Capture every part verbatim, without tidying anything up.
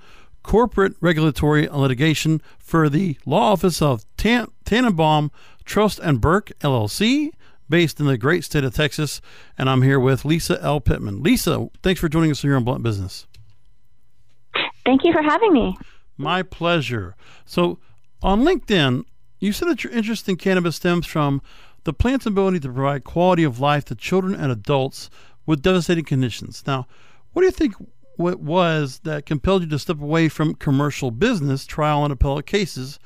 corporate regulatory and litigation for the law office of Tan- Tannenbaum Trust and Burke L L C, based in the great state of Texas. And I'm here with Lisa L. Pittman. Lisa, thanks for joining us here on Blunt Business. Thank you for having me. My pleasure. So on LinkedIn, you said that your interest in cannabis stems from the plant's ability to provide quality of life to children and adults with devastating conditions. Now, what do you think what was that compelled you to step away from commercial business, trial and appellate cases,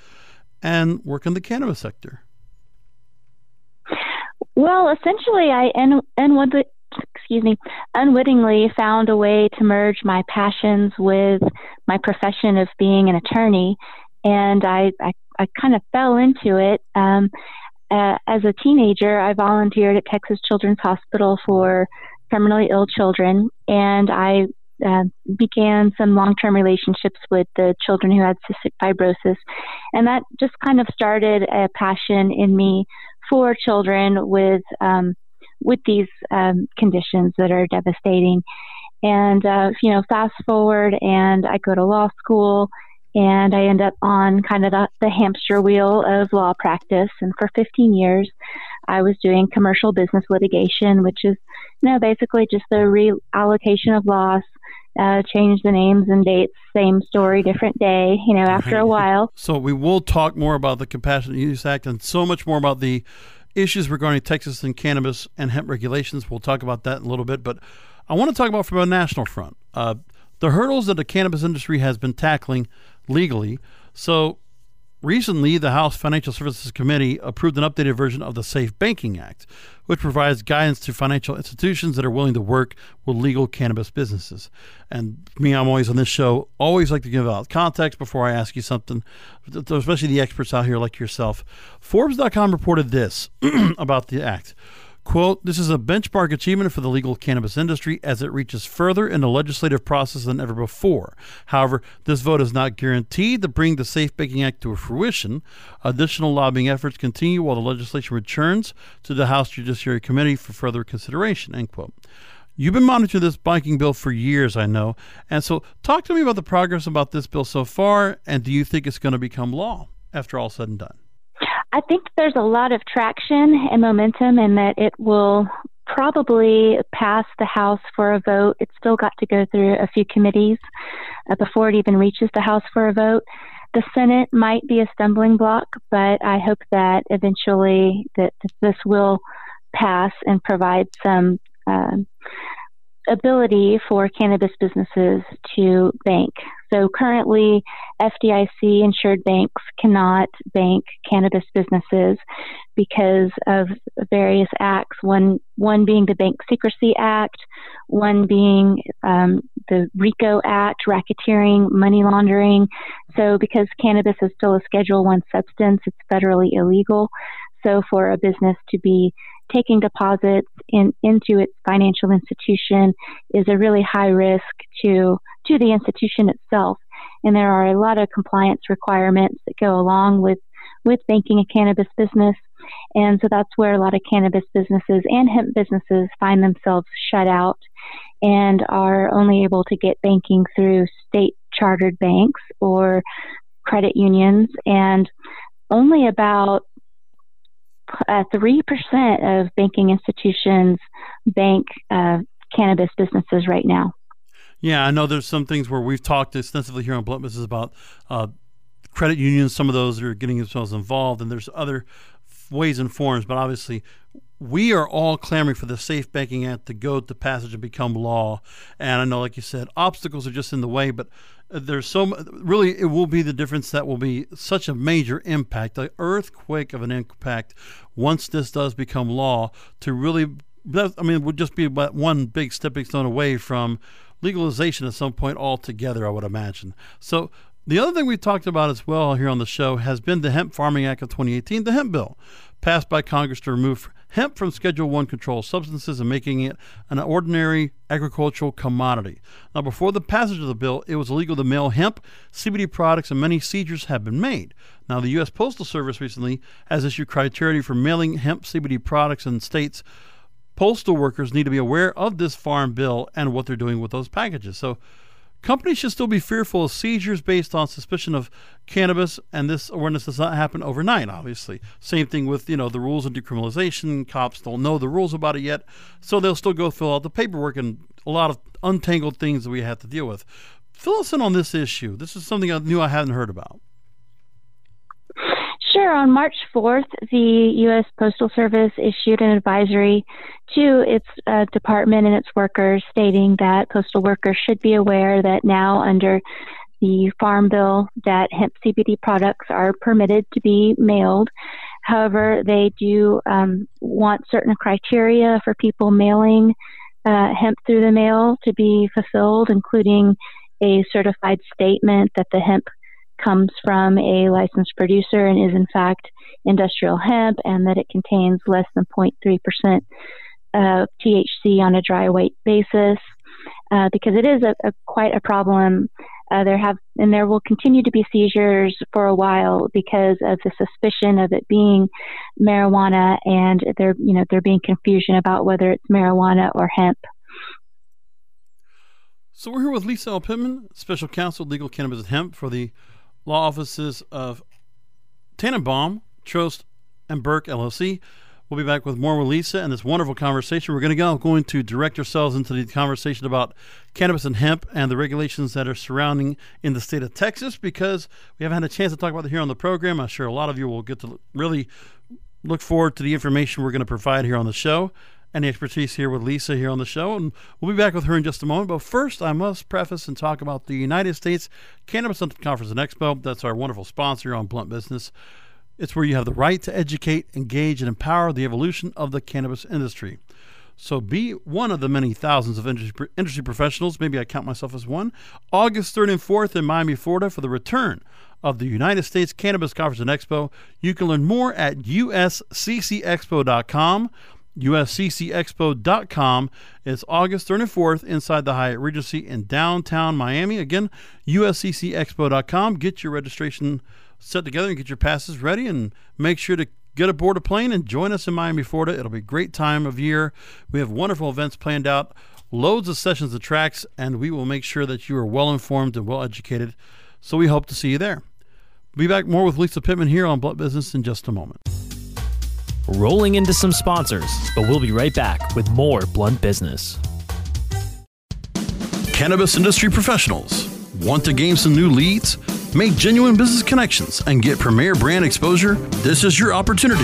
and work in the cannabis sector? Well, essentially, I en- en- excuse me, unwittingly found a way to merge my passions with my profession of being an attorney, and I, I, I kind of fell into it. Um, uh, as a teenager, I volunteered at Texas Children's Hospital for terminally ill children, and I Uh, began some long-term relationships with the children who had cystic fibrosis. And that just kind of started a passion in me for children with um, with these um, conditions that are devastating. And, uh, you know, fast forward, and I go to law school, and I end up on kind of the, the hamster wheel of law practice. And for fifteen years, I was doing commercial business litigation, which is, you know, basically just the reallocation of loss. Uh, change the names and dates, same story, different day, you know, after a while. So we will talk more about the Compassionate Use Act and so much more about the issues regarding Texas and cannabis and hemp regulations. We'll talk about that in a little bit. But I want to talk about from a national front, uh, the hurdles that the cannabis industry has been tackling legally. So recently, the House Financial Services Committee approved an updated version of the Safe Banking Act, which provides guidance to financial institutions that are willing to work with legal cannabis businesses. And me, I'm always on this show, always like to give out context before I ask you something, especially the experts out here like yourself. Forbes dot com reported this about the act. Quote, "This is a benchmark achievement for the legal cannabis industry as it reaches further in the legislative process than ever before. However, this vote is not guaranteed to bring the Safe Banking Act to fruition. Additional lobbying efforts continue while the legislation returns to the House Judiciary Committee for further consideration." End quote. You've been monitoring this banking bill for years, I know. And so talk to me about the progress about this bill so far, and do you think it's going to become law after all said and done? I think there's a lot of traction and momentum, and that it will probably pass the House for a vote. It's still got to go through a few committees uh, before it even reaches the House for a vote. The Senate might be a stumbling block, but I hope that eventually that this will pass and provide some uh, ability for cannabis businesses to bank. So currently, F D I C-insured banks cannot bank cannabis businesses because of various acts, one one being the Bank Secrecy Act, one being um, the RICO Act, racketeering, money laundering. So because cannabis is still a Schedule One substance, it's federally illegal. So for a business to be taking deposits in, into its financial institution is a really high risk to to the institution itself. And there are a lot of compliance requirements that go along with, with banking a cannabis business. And so that's where a lot of cannabis businesses and hemp businesses find themselves shut out and are only able to get banking through state-chartered banks or credit unions. And only about Uh, three percent of banking institutions bank uh, cannabis businesses right now. Yeah, I know there's some things where we've talked extensively here on Blunt Business about uh, credit unions. Some of those are getting themselves involved, and there's other ways and forms, but obviously we are all clamoring for the Safe Banking Act to go to passage and become law. And I know, like you said, obstacles are just in the way, but there's so much, really, it will be the difference that will be such a major impact, the earthquake of an impact, once this does become law, to really, I mean, it would just be about one big stepping stone away from legalization at some point altogether, I would imagine. So the other thing we talked about as well here on the show has been the Hemp Farming Act of twenty eighteen, the Hemp Bill, passed by Congress to remove hemp from Schedule one controlled substances and making it an ordinary agricultural commodity. Now, before the passage of the bill, it was illegal to mail hemp, C B D products, and many seizures have been made. Now, the U S Postal Service recently has issued criteria for mailing hemp C B D products, and states postal workers need to be aware of this farm bill and what they're doing with those packages. So companies should still be fearful of seizures based on suspicion of cannabis, and this awareness does not happen overnight, obviously. Same thing with, you know, the rules of decriminalization. Cops don't know the rules about it yet, so they'll still go fill out the paperwork and a lot of untangled things that we have to deal with. Fill us in on this issue. This is something I knew I hadn't heard about. Sure. On March fourth, the U S Postal Service issued an advisory to its uh, department and its workers, stating that postal workers should be aware that now under the Farm Bill that hemp C B D products are permitted to be mailed. However, they do um, want certain criteria for people mailing uh, hemp through the mail to be fulfilled, including a certified statement that the hemp comes from a licensed producer and is in fact industrial hemp, and that it contains less than zero point three percent of T H C on a dry weight basis, uh, because it is a, a quite a problem. Uh, there have and there will continue to be seizures for a while because of the suspicion of it being marijuana, and there you know there being confusion about whether it's marijuana or hemp. So we're here with Lisa L. Pittman, special counsel, legal cannabis and hemp for the law offices of Tannenbaum Trust and Burke L L C. We'll be back with more with Lisa and this wonderful conversation. We're going to go going to direct ourselves into the conversation about cannabis and hemp and the regulations that are surrounding in the state of Texas, because we haven't had a chance to talk about it here on the program. I'm sure a lot of you will get to really look forward to the information we're going to provide here on the show and the expertise here with Lisa here on the show. And we'll be back with her in just a moment. But first, I must preface and talk about the United States Cannabis Conference and Expo. That's our wonderful sponsor on Blunt Business. It's where you have the right to educate, engage, and empower the evolution of the cannabis industry. So be one of the many thousands of industry, industry professionals, maybe I count myself as one, August third and fourth in Miami, Florida, for the return of the United States Cannabis Conference and Expo. You can learn more at U S C C Expo dot com. U S C C Expo dot com is August third and fourth inside the Hyatt Regency in downtown Miami. Again, U S C C Expo dot com. Get your registration set together and get your passes ready, and make sure to get aboard a plane and join us in Miami, Florida. It'll be a great time of year. We have wonderful events planned out, loads of sessions and tracks, and we will make sure that you are well informed and well educated. So we hope to see you there. We'll be back more with Lisa Pittman here on Blunt Business in just a moment. Rolling into some sponsors, but we'll be right back with more Blunt Business. Cannabis industry professionals, want to gain some new leads, make genuine business connections, and get premier brand exposure? This is your opportunity.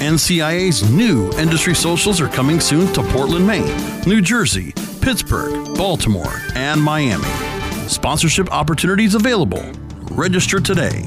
N C I A's new industry socials are coming soon to Portland, Maine, New Jersey, Pittsburgh, Baltimore, and Miami. Sponsorship opportunities available. Register today.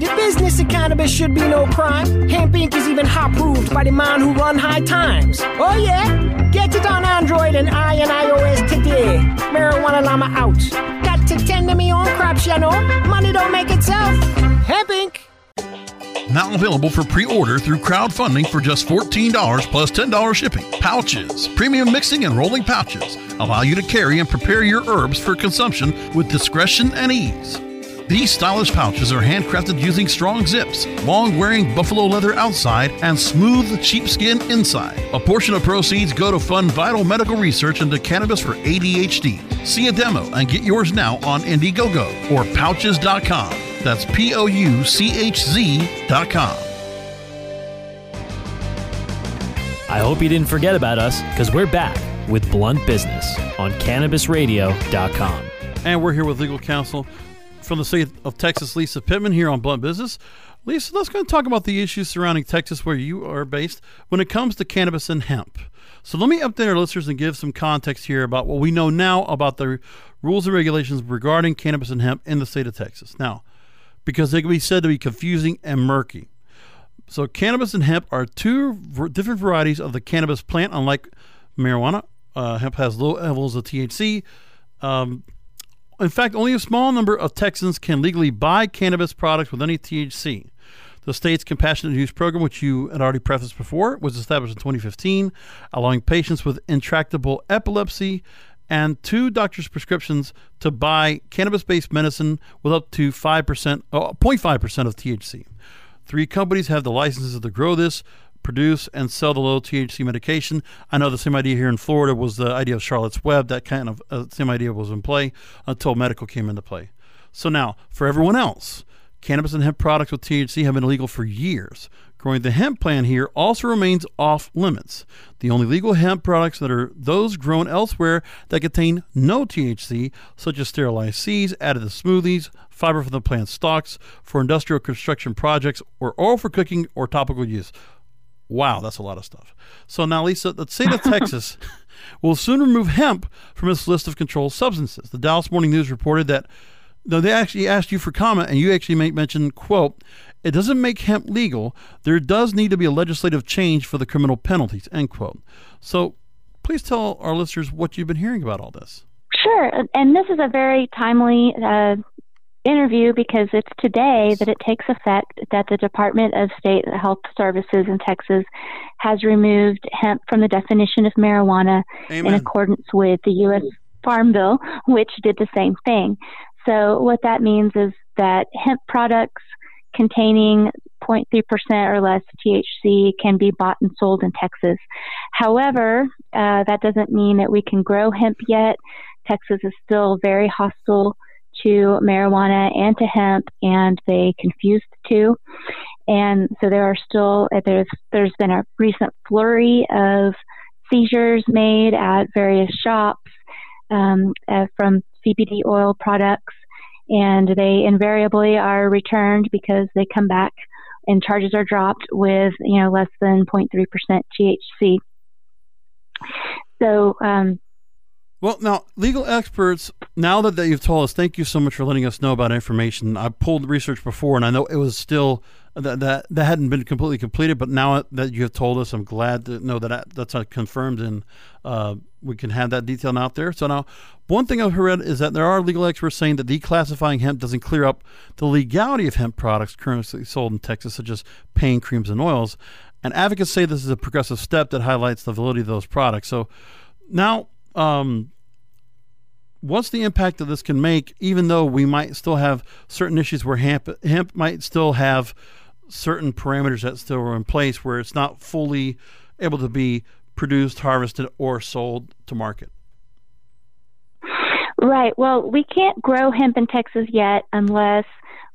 The business of cannabis should be no crime. Hemp Incorporated is even hot-proofed by the man who run High Times. Oh yeah? Get it on Android and I and iOS today. Marijuana llama out. Got to tend to me own crops, you know. Money don't make itself. Hemp Incorporated. Now available for pre-order through crowdfunding for just fourteen dollars plus ten dollars shipping. Pouches, premium mixing and rolling pouches, allow you to carry and prepare your herbs for consumption with discretion and ease. These stylish pouches are handcrafted using strong zips, long-wearing buffalo leather outside, and smooth sheepskin inside. A portion of proceeds go to fund vital medical research into cannabis for A D H D. See a demo and get yours now on Indiegogo or Pouches dot com. That's P O U C H Z dot com. I hope you didn't forget about us, because we're back with Blunt Business on Cannabis Radio dot com. And we're here with legal counsel from the state of Texas, Lisa Pittman, here on Blunt Business. Lisa, let's go and talk about the issues surrounding Texas, where you are based, when it comes to cannabis and hemp. So let me update our listeners and give some context here about what we know now about the rules and regulations regarding cannabis and hemp in the state of Texas. Now, because they can be said to be confusing and murky. So cannabis and hemp are two v- different varieties of the cannabis plant. Unlike marijuana, uh, hemp has low levels of T H C. Um, in fact, only a small number of Texans can legally buy cannabis products with any T H C. The state's Compassionate Use Program, which you had already prefaced before, was established in twenty fifteen, allowing patients with intractable epilepsy and two doctors' prescriptions to buy cannabis-based medicine with up to five percent, oh, zero point five percent of T H C. Three companies have the licenses to grow this, produce, and sell the low T H C medication. I know the same idea here in Florida was the idea of Charlotte's Web. That kind of uh, same idea was in play until medical came into play. So now, for everyone else, cannabis and hemp products with T H C have been illegal for years. Growing the hemp plant here also remains off limits. The only legal hemp products that are those grown elsewhere that contain no T H C, such as sterilized seeds, added to smoothies, fiber from the plant stalks, for industrial construction projects, or oil for cooking or topical use. Wow, that's a lot of stuff. So now, Lisa, the state of Texas will soon remove hemp from its list of controlled substances. The Dallas Morning News reported that though they actually asked you for comment, and you actually made mention, quote, "It doesn't make hemp legal. There does need to be a legislative change for the criminal penalties," end quote. So please tell our listeners what you've been hearing about all this. Sure. And this is a very timely uh, interview, because it's today that it takes effect that the Department of State Health Services in Texas has removed hemp from the definition of marijuana. Amen. In accordance with the U S Farm Bill, which did the same thing. So what that means is that hemp products containing zero point three percent or less T H C can be bought and sold in Texas. However, uh, that doesn't mean that we can grow hemp yet. Texas is still very hostile to marijuana and to hemp, and they confuse the two. And so there are still, there's, there's been a recent flurry of seizures made at various shops um, uh, from C B D oil products, and they invariably are returned because they come back and charges are dropped with, you know, less than zero point three percent T H C. So, um, well, now, legal experts, now that, that you've told us, thank you so much for letting us know about information. I pulled research before, and I know it was still, that that, that hadn't been completely completed, but now that you have told us, I'm glad to know that I, that's confirmed, and uh, we can have that detail out there. So now, one thing I've heard is that there are legal experts saying that declassifying hemp doesn't clear up the legality of hemp products currently sold in Texas, such as pain creams and oils, and advocates say this is a progressive step that highlights the validity of those products. So now, Um, what's the impact that this can make, even though we might still have certain issues where hemp, hemp might still have certain parameters that still are in place where it's not fully able to be produced, harvested, or sold to market? Right. Well, we can't grow hemp in Texas yet unless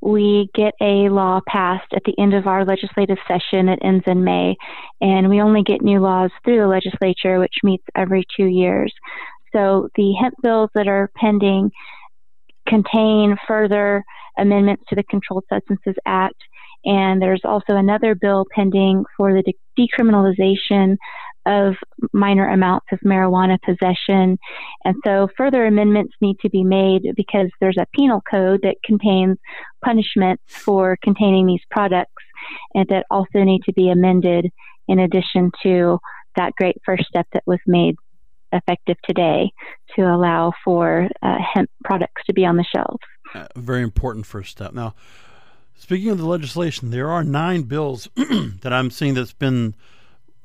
we get a law passed at the end of our legislative session that ends in May. And we only get new laws through the legislature, which meets every two years. So the hemp bills that are pending contain further amendments to the Controlled Substances Act. And there's also another bill pending for the de- decriminalization of minor amounts of marijuana possession. And so further amendments need to be made because there's a penal code that contains punishments for containing these products, and that also need to be amended in addition to that great first step that was made effective today to allow for uh, hemp products to be on the shelves. Uh, very important first step. Now, speaking of the legislation, there are nine bills that I'm seeing that's been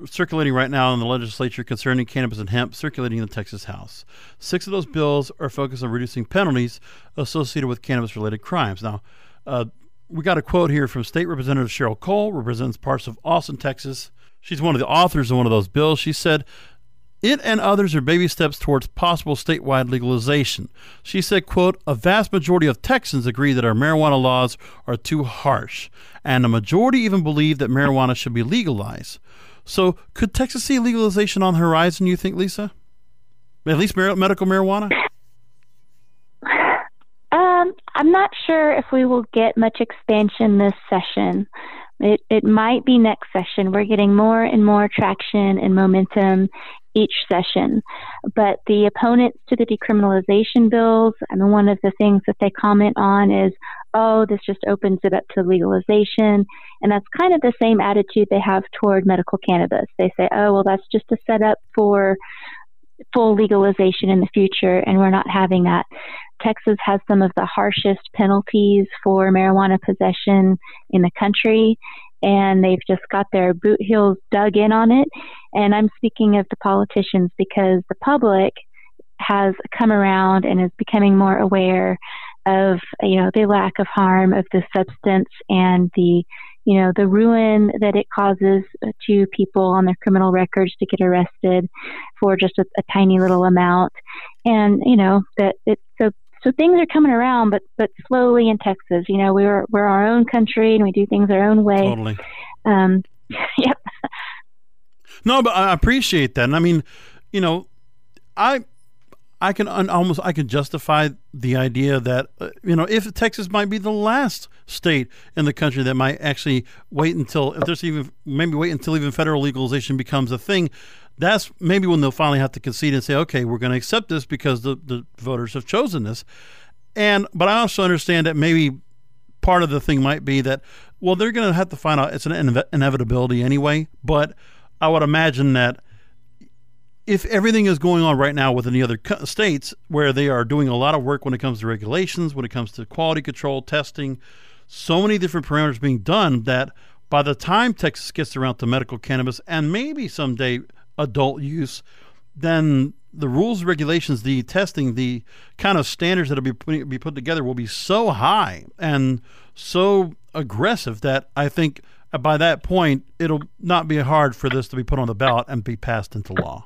circulating right now in the legislature concerning cannabis and hemp circulating in the Texas House. Six of those bills are focused on reducing penalties associated with cannabis-related crimes. Now, uh, we got a quote here from State Representative Cheryl Cole, represents parts of Austin, Texas. She's one of the authors of one of those bills. She said, "It and others are baby steps towards possible statewide legalization." She said, quote, "A vast majority of Texans agree that our marijuana laws are too harsh, and a majority even believe that marijuana should be legalized." So could Texas see legalization on the horizon, you think, Lisa? At least mar- medical marijuana? Um, I'm not sure if we will get much expansion this session. It, it might be next session. We're getting more and more traction and momentum each session. But the opponents to the decriminalization bills, I mean, one of the things that they comment on is, oh, this just opens it up to legalization. And that's kind of the same attitude they have toward medical cannabis. They say, oh, well, that's just a setup for full legalization in the future, and we're not having that. Texas has some of the harshest penalties for marijuana possession in the country, and they've just got their boot heels dug in on it. And I'm speaking of the politicians because the public has come around and is becoming more aware of, you know, the lack of harm of the substance and the, you know, the ruin that it causes to people on their criminal records to get arrested for just a, a tiny little amount. And, you know, that it's so So things are coming around, but but slowly in Texas. You know, we're we're our own country, and we do things our own way. Totally. Um, yep. No, but I appreciate that, and I mean, you know, I I can un- almost I can justify the idea that uh, you know, if Texas might be the last state in the country that might actually wait until if there's even maybe wait until even federal legalization becomes a thing. That's maybe when they'll finally have to concede and say, okay, we're going to accept this because the, the voters have chosen this. And but I also understand that maybe part of the thing might be that, well, they're going to have to find out. It's an ine- inevitability anyway. But I would imagine that if everything is going on right now within the other co- states where they are doing a lot of work when it comes to regulations, when it comes to quality control, testing, so many different parameters being done that by the time Texas gets around to medical cannabis and maybe someday adult use, then the rules, regulations, the testing, the kind of standards that will be put, be put together will be so high and so aggressive that I think by that point it'll not be hard for this to be put on the ballot and be passed into law.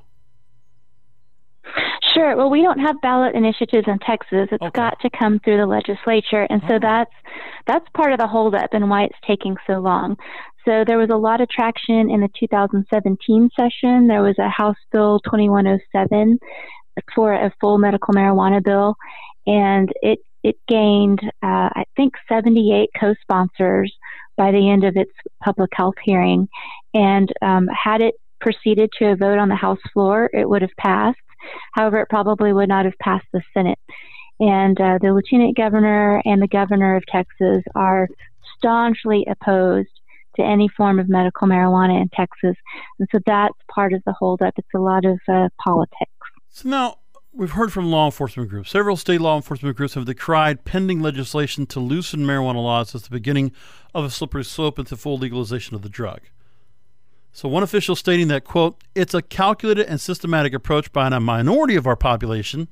Sure. Well, we don't have ballot initiatives in Texas. It's okay. Got to come through the legislature, and so oh. that's that's part of the holdup and why it's taking so long. So there was a lot of traction in the two thousand seventeen session. There was a House Bill twenty-one oh seven for a full medical marijuana bill, and it it gained, uh, I think, seventy-eight co-sponsors by the end of its public health hearing. And um, had it proceeded to a vote on the House floor, it would have passed. However, it probably would not have passed the Senate. And uh, the lieutenant governor and the governor of Texas are staunchly opposed to any form of medical marijuana in Texas. And so that's part of the holdup. It's a lot of uh, politics. So now we've heard from law enforcement groups. Several state law enforcement groups have decried pending legislation to loosen marijuana laws as the beginning of a slippery slope into full legalization of the drug. So one official stating that, quote, "It's a calculated and systematic approach by a minority of our population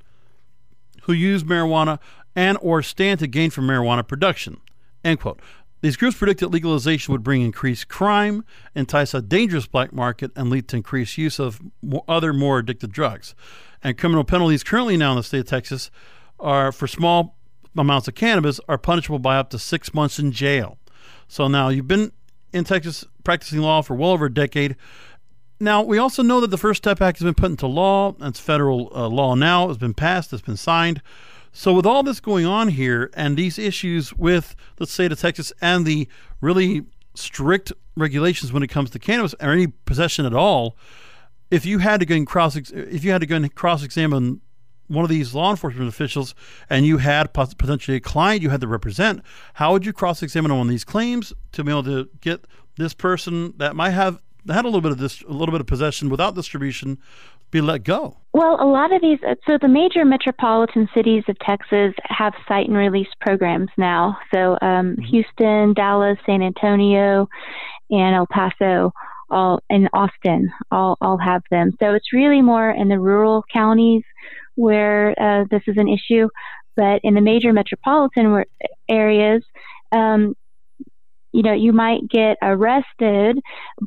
who use marijuana and or stand to gain from marijuana production," end quote. These groups predict that legalization would bring increased crime, entice a dangerous black market, and lead to increased use of other more addictive drugs. And criminal penalties currently now in the state of Texas are for small amounts of cannabis are punishable by up to six months in jail. So now you've been in Texas practicing law for well over a decade. Now, we also know that the First Step Act has been put into law. It's federal uh, law now. It's been passed. It's been signed. So with all this going on here and these issues with the state of Texas and the really strict regulations when it comes to cannabis or any possession at all, if you had to go and cross if you had to go and cross-examine one of these law enforcement officials and you had potentially a client you had to represent, how would you cross-examine on these claims to be able to get this person that might have had a little bit of this, a little bit of possession without distribution, be let go? Well, a lot of these, so the major metropolitan cities of Texas have cite and release programs now. So um, Houston, Dallas, San Antonio, and El Paso I'll, in Austin, I'll, I'll have them. So it's really more in the rural counties where uh, this is an issue, but in the major metropolitan where, areas, um, you know, you might get arrested,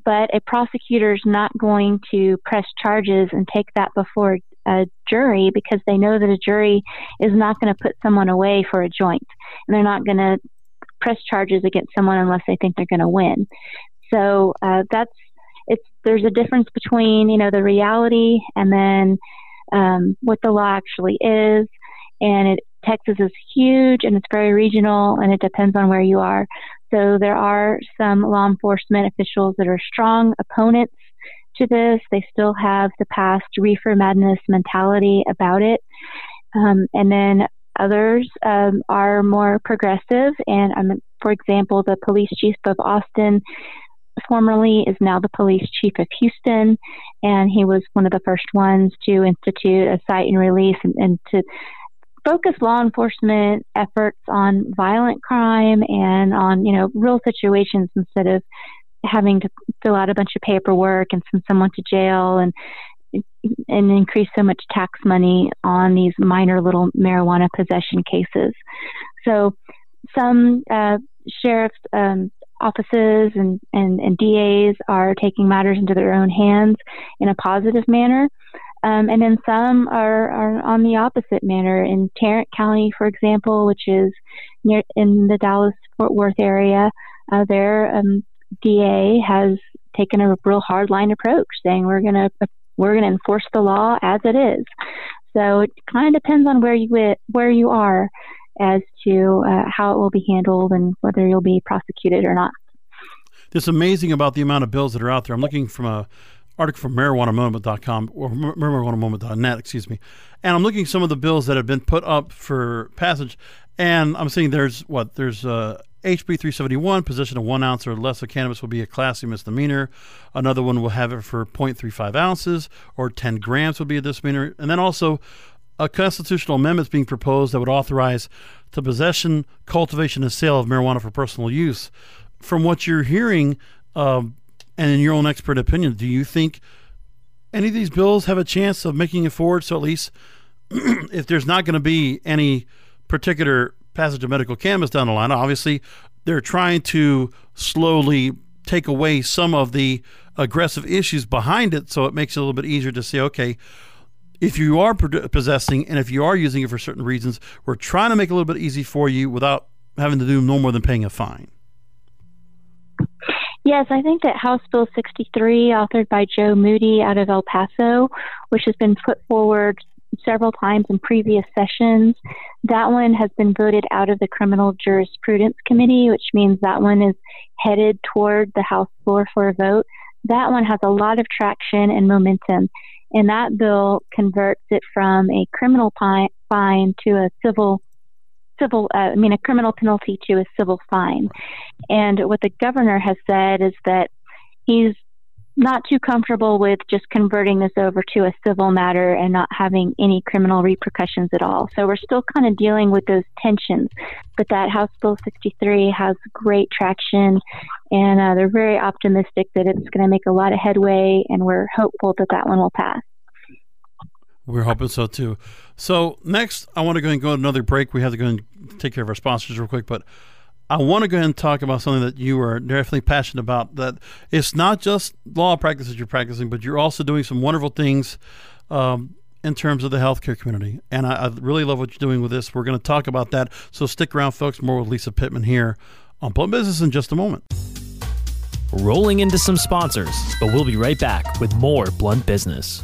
but a prosecutor's not going to press charges and take that before a jury because they know that a jury is not going to put someone away for a joint, and they're not going to press charges against someone unless they think they're going to win. So uh, that's it's. There's a difference between you know the reality and then um, what the law actually is. And it, Texas is huge, and it's very regional, and it depends on where you are. So there are some law enforcement officials that are strong opponents to this. They still have the past reefer madness mentality about it, um, and then others um, are more progressive. And um, for example, the police chief of Austin formerly is now the police chief of Houston, and he was one of the first ones to institute a cite and release and, and to focus law enforcement efforts on violent crime and on, you know, real situations instead of having to fill out a bunch of paperwork and send someone to jail and and increase so much tax money on these minor little marijuana possession cases. So some uh, sheriff's um, offices and, and, and D As are taking matters into their own hands in a positive manner. Um, and then some are, are on the opposite manner. In Tarrant County, for example, which is near in the Dallas-Fort Worth area, uh, their um, D A has taken a real hard-line approach, saying we're going to we're going to enforce the law as it is. So it kind of depends on where you where you are as to uh, how it will be handled and whether you'll be prosecuted or not. It's amazing about the amount of bills that are out there. I'm looking from a article from marijuana moment dot com or marijuana moment dot net, excuse me. And I'm looking at some of the bills that have been put up for passage, and I'm seeing there's what there's uh, H B three seventy-one, possession of one ounce or less of cannabis will be a class C misdemeanor. Another one will have it for zero point three five ounces or ten grams will be a misdemeanor. And then also a constitutional amendment is being proposed that would authorize the possession, cultivation, and sale of marijuana for personal use. From what you're hearing, um, and in your own expert opinion, do you think any of these bills have a chance of making it forward? So at least if there's not going to be any particular passage of medical cannabis down the line, obviously they're trying to slowly take away some of the aggressive issues behind it, so it makes it a little bit easier to say, okay, if you are possessing and if you are using it for certain reasons, we're trying to make it a little bit easy for you without having to do no more than paying a fine. Yes, I think that House Bill sixty-three, authored by Joe Moody out of El Paso, which has been put forward several times in previous sessions, that one has been voted out of the Criminal Jurisprudence Committee, which means that one is headed toward the House floor for a vote. That one has a lot of traction and momentum, and that bill converts it from a criminal fine to a civil Civil, uh, I mean, a criminal penalty to a civil fine. And what the governor has said is that he's not too comfortable with just converting this over to a civil matter and not having any criminal repercussions at all. So we're still kind of dealing with those tensions. But that House Bill sixty-three has great traction, and uh, they're very optimistic that it's going to make a lot of headway, and we're hopeful that that one will pass. We're hoping so, too. So next, I want to go and go to another break. We have to go and take care of our sponsors real quick, but I want to go ahead and talk about something that you are definitely passionate about, that it's not just law practices you're practicing, but you're also doing some wonderful things um, in terms of the healthcare community. And I, I really love what you're doing with this. We're going to talk about that. So stick around, folks. More with Lisa Pittman here on Blunt Business in just a moment. Rolling into some sponsors, but we'll be right back with more Blunt Business.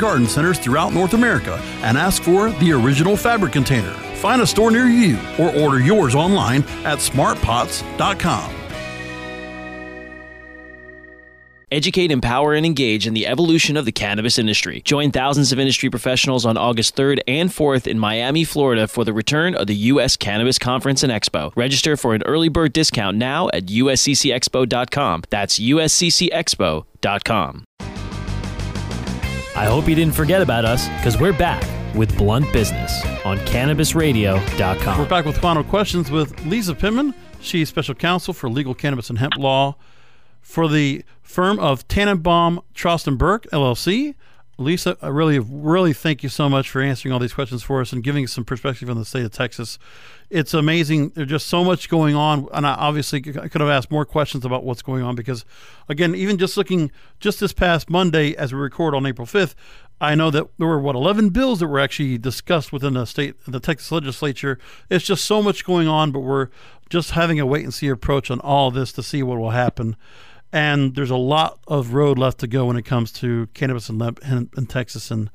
garden centers throughout North America and ask for the original fabric container. Find a store near you or order yours online at smart pots dot com. Educate, empower, and engage in the evolution of the cannabis industry. Join thousands of industry professionals on August third and fourth in Miami, Florida for the return of the U S. Cannabis Conference and Expo. Register for an early bird discount now at U S C C Expo dot com. That's U S C C Expo dot com. I hope you didn't forget about us, because we're back with Blunt Business on Cannabis Radio dot com. We're back with final questions with Lisa Pittman. She's special counsel for legal cannabis and hemp law for the firm of Tannenbaum Trust and Burke L L C. Lisa, I really, really thank you so much for answering all these questions for us and giving us some perspective on the state of Texas. It's amazing. There's just so much going on, and I obviously could have asked more questions about what's going on because, again, even just looking just this past Monday as we record on April fifth, I know that there were, what, eleven bills that were actually discussed within the state, the Texas legislature. It's just so much going on, but we're just having a wait-and-see approach on all this to see what will happen. And there's a lot of road left to go when it comes to cannabis and hemp in Texas and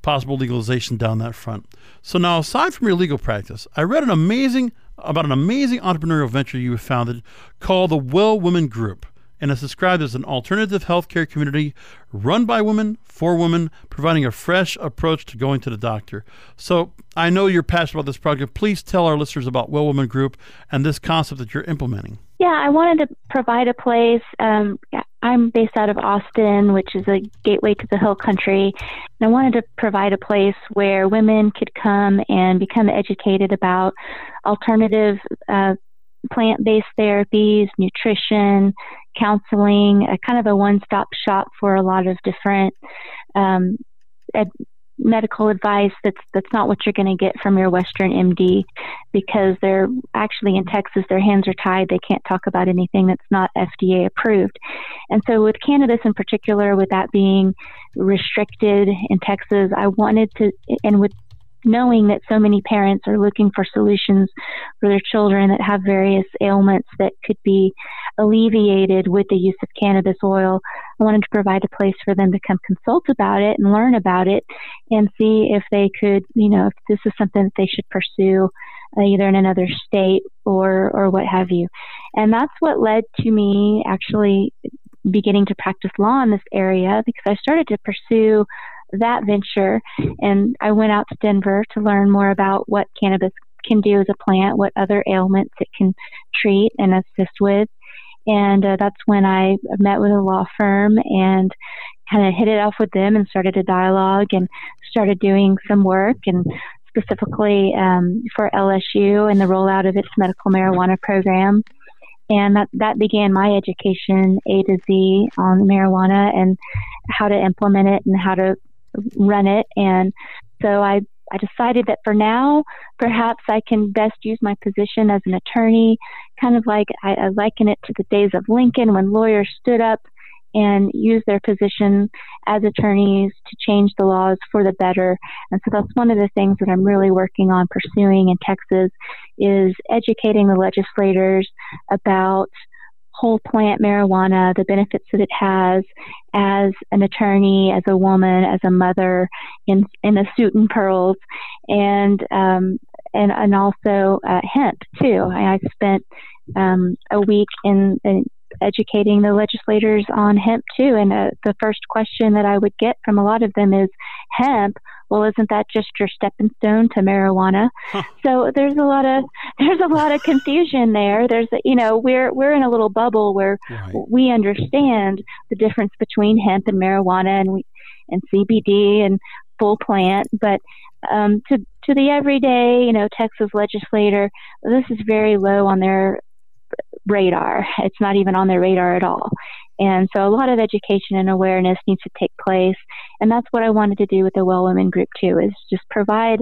possible legalization down that front. So now, aside from your legal practice, I read an amazing about an amazing entrepreneurial venture you founded called the Well Woman Group, and it's described as an alternative healthcare community run by women for women, providing a fresh approach to going to the doctor. So I know you're passionate about this project. Please tell our listeners about Well Woman Group and this concept that you're implementing. Yeah, I wanted to provide a place. Um, I'm based out of Austin, which is a gateway to the Hill Country. And I wanted to provide a place where women could come and become educated about alternative uh, plant-based therapies, nutrition, counseling, a kind of a one-stop shop for a lot of different um, ed- medical advice that's that's not what you're going to get from your Western M D, because they're actually in Texas, their hands are tied. They can't talk about anything that's not F D A approved. And so with cannabis in particular, with that being restricted in Texas, I wanted to, and with knowing that so many parents are looking for solutions for their children that have various ailments that could be alleviated with the use of cannabis oil, I wanted to provide a place for them to come consult about it and learn about it and see if they could, you know, if this is something that they should pursue uh, either in another state or, or what have you. And that's what led to me actually beginning to practice law in this area, because I started to pursue that venture, and I went out to Denver to learn more about what cannabis can do as a plant, what other ailments it can treat and assist with. And uh, that's when I met with a law firm and kind of hit it off with them and started a dialogue and started doing some work, and specifically um, for L S U and the rollout of its medical marijuana program. And that, that began my education A to Z on marijuana and how to implement it and how to run it. And so I, I decided that for now, perhaps I can best use my position as an attorney, kind of like I, I liken it to the days of Lincoln when lawyers stood up and used their position as attorneys to change the laws for the better. And so that's one of the things that I'm really working on pursuing in Texas, is educating the legislators about whole plant marijuana, the benefits that it has as an attorney, as a woman, as a mother in in a suit and pearls, and um, and and also uh, hemp too. I, I spent um, a week in, in educating the legislators on hemp too, and uh, the first question that I would get from a lot of them is, hemp? Well, isn't that just your stepping stone to marijuana? Huh. So there's a lot of there's a lot of confusion there. There's a, you know we're we're in a little bubble where right. we understand the difference between hemp and marijuana and we, and C B D and full plant, but um, to to the everyday you know Texas legislator, this is very low on their radar. It's not even on their radar at all. And so a lot of education and awareness needs to take place. And that's what I wanted to do with the Well Women Group too, is just provide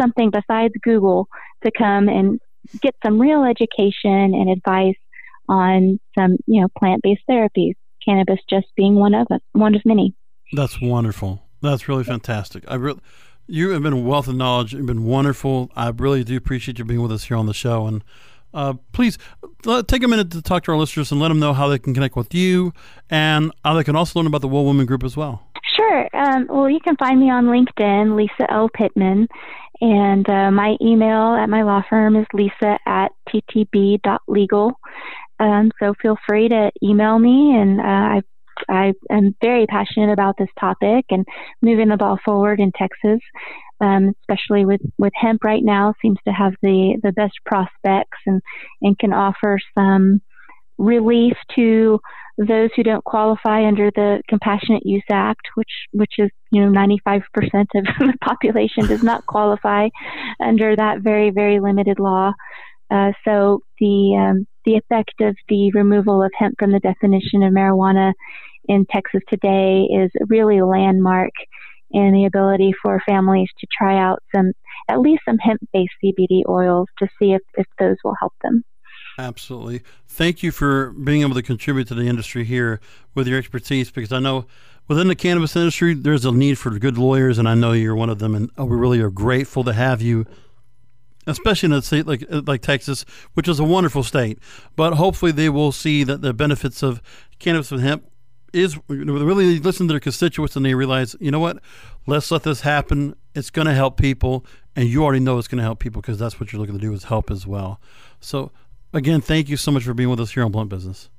something besides Google to come and get some real education and advice on some, you know, plant-based therapies, cannabis just being one of them, one of many. That's wonderful. That's really fantastic. I really, you have been a wealth of knowledge. You've been wonderful. I really do appreciate you being with us here on the show. And uh, please uh, take a minute to talk to our listeners and let them know how they can connect with you and how they can also learn about the Well Woman Group as well. Sure. Um, well, you can find me on LinkedIn, Lisa L. Pittman. And uh, my email at my law firm is lisa at ttb.legal. Um, so feel free to email me. And uh, I I am very passionate about this topic and moving the ball forward in Texas, um, especially with, with hemp right now, seems to have the, the best prospects and, and can offer some relief to those who don't qualify under the Compassionate Use Act, which which is, you know, ninety-five percent of the population does not qualify under that very, very limited law. Uh, so the um, the effect of the removal of hemp from the definition of marijuana in Texas today is really a landmark, and the ability for families to try out some, at least some hemp-based C B D oils to see if, if those will help them. Absolutely. Thank you for being able to contribute to the industry here with your expertise, because I know within the cannabis industry, there's a need for good lawyers, and I know you're one of them, and we really are grateful to have you, especially in a state like like Texas, which is a wonderful state. But hopefully they will see that the benefits of cannabis and hemp is really listen to their constituents, and they realize, you know what, let's let this happen. It's going to help people, and you already know it's going to help people because that's what you're looking to do, is help as well. So again, thank you so much for being with us here on Blunt Business.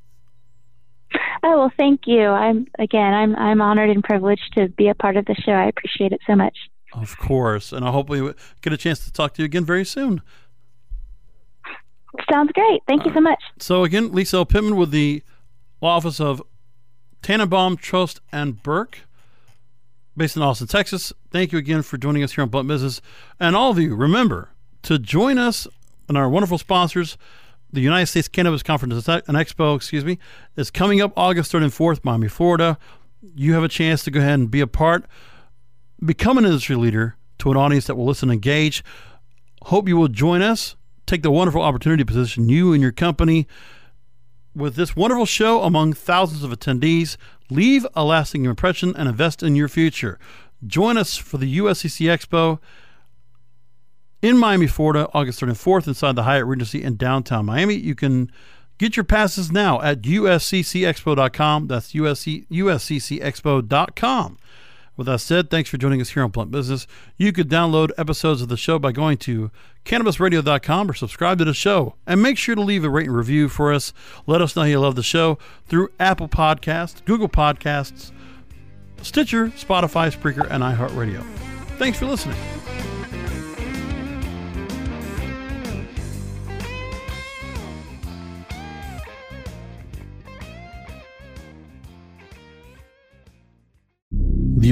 Oh, well, thank you. I'm again, I'm I'm honored and privileged to be a part of the show. I appreciate it so much. Of course, and I hope we get a chance to talk to you again very soon. Sounds great. Thank All you so much. Right. So again, Lisa L. Pittman with the law office of Tannenbaum Trust and Burke, based in Austin, Texas. Thank you again for joining us here on Blunt Business. And all of you, remember to join us and our wonderful sponsors. The United States Cannabis Conference and Expo, excuse me, is coming up August third and fourth, Miami, Florida. You have a chance to go ahead and be a part, become an industry leader to an audience that will listen and engage. Hope you will join us. Take the wonderful opportunity to position you and your company with this wonderful show among thousands of attendees. Leave a lasting impression and invest in your future. Join us for the U S C C Expo in Miami, Florida, August third and fourth, inside the Hyatt Regency in downtown Miami. You can get your passes now at U S C C Expo dot com. That's U S C C Expo dot com. With that said, thanks for joining us here on Blunt Business. You could download episodes of the show by going to Cannabis Radio dot com or subscribe to the show. And make sure to leave a rate and review for us. Let us know you love the show through Apple Podcasts, Google Podcasts, Stitcher, Spotify, Spreaker, and iHeartRadio. Thanks for listening. The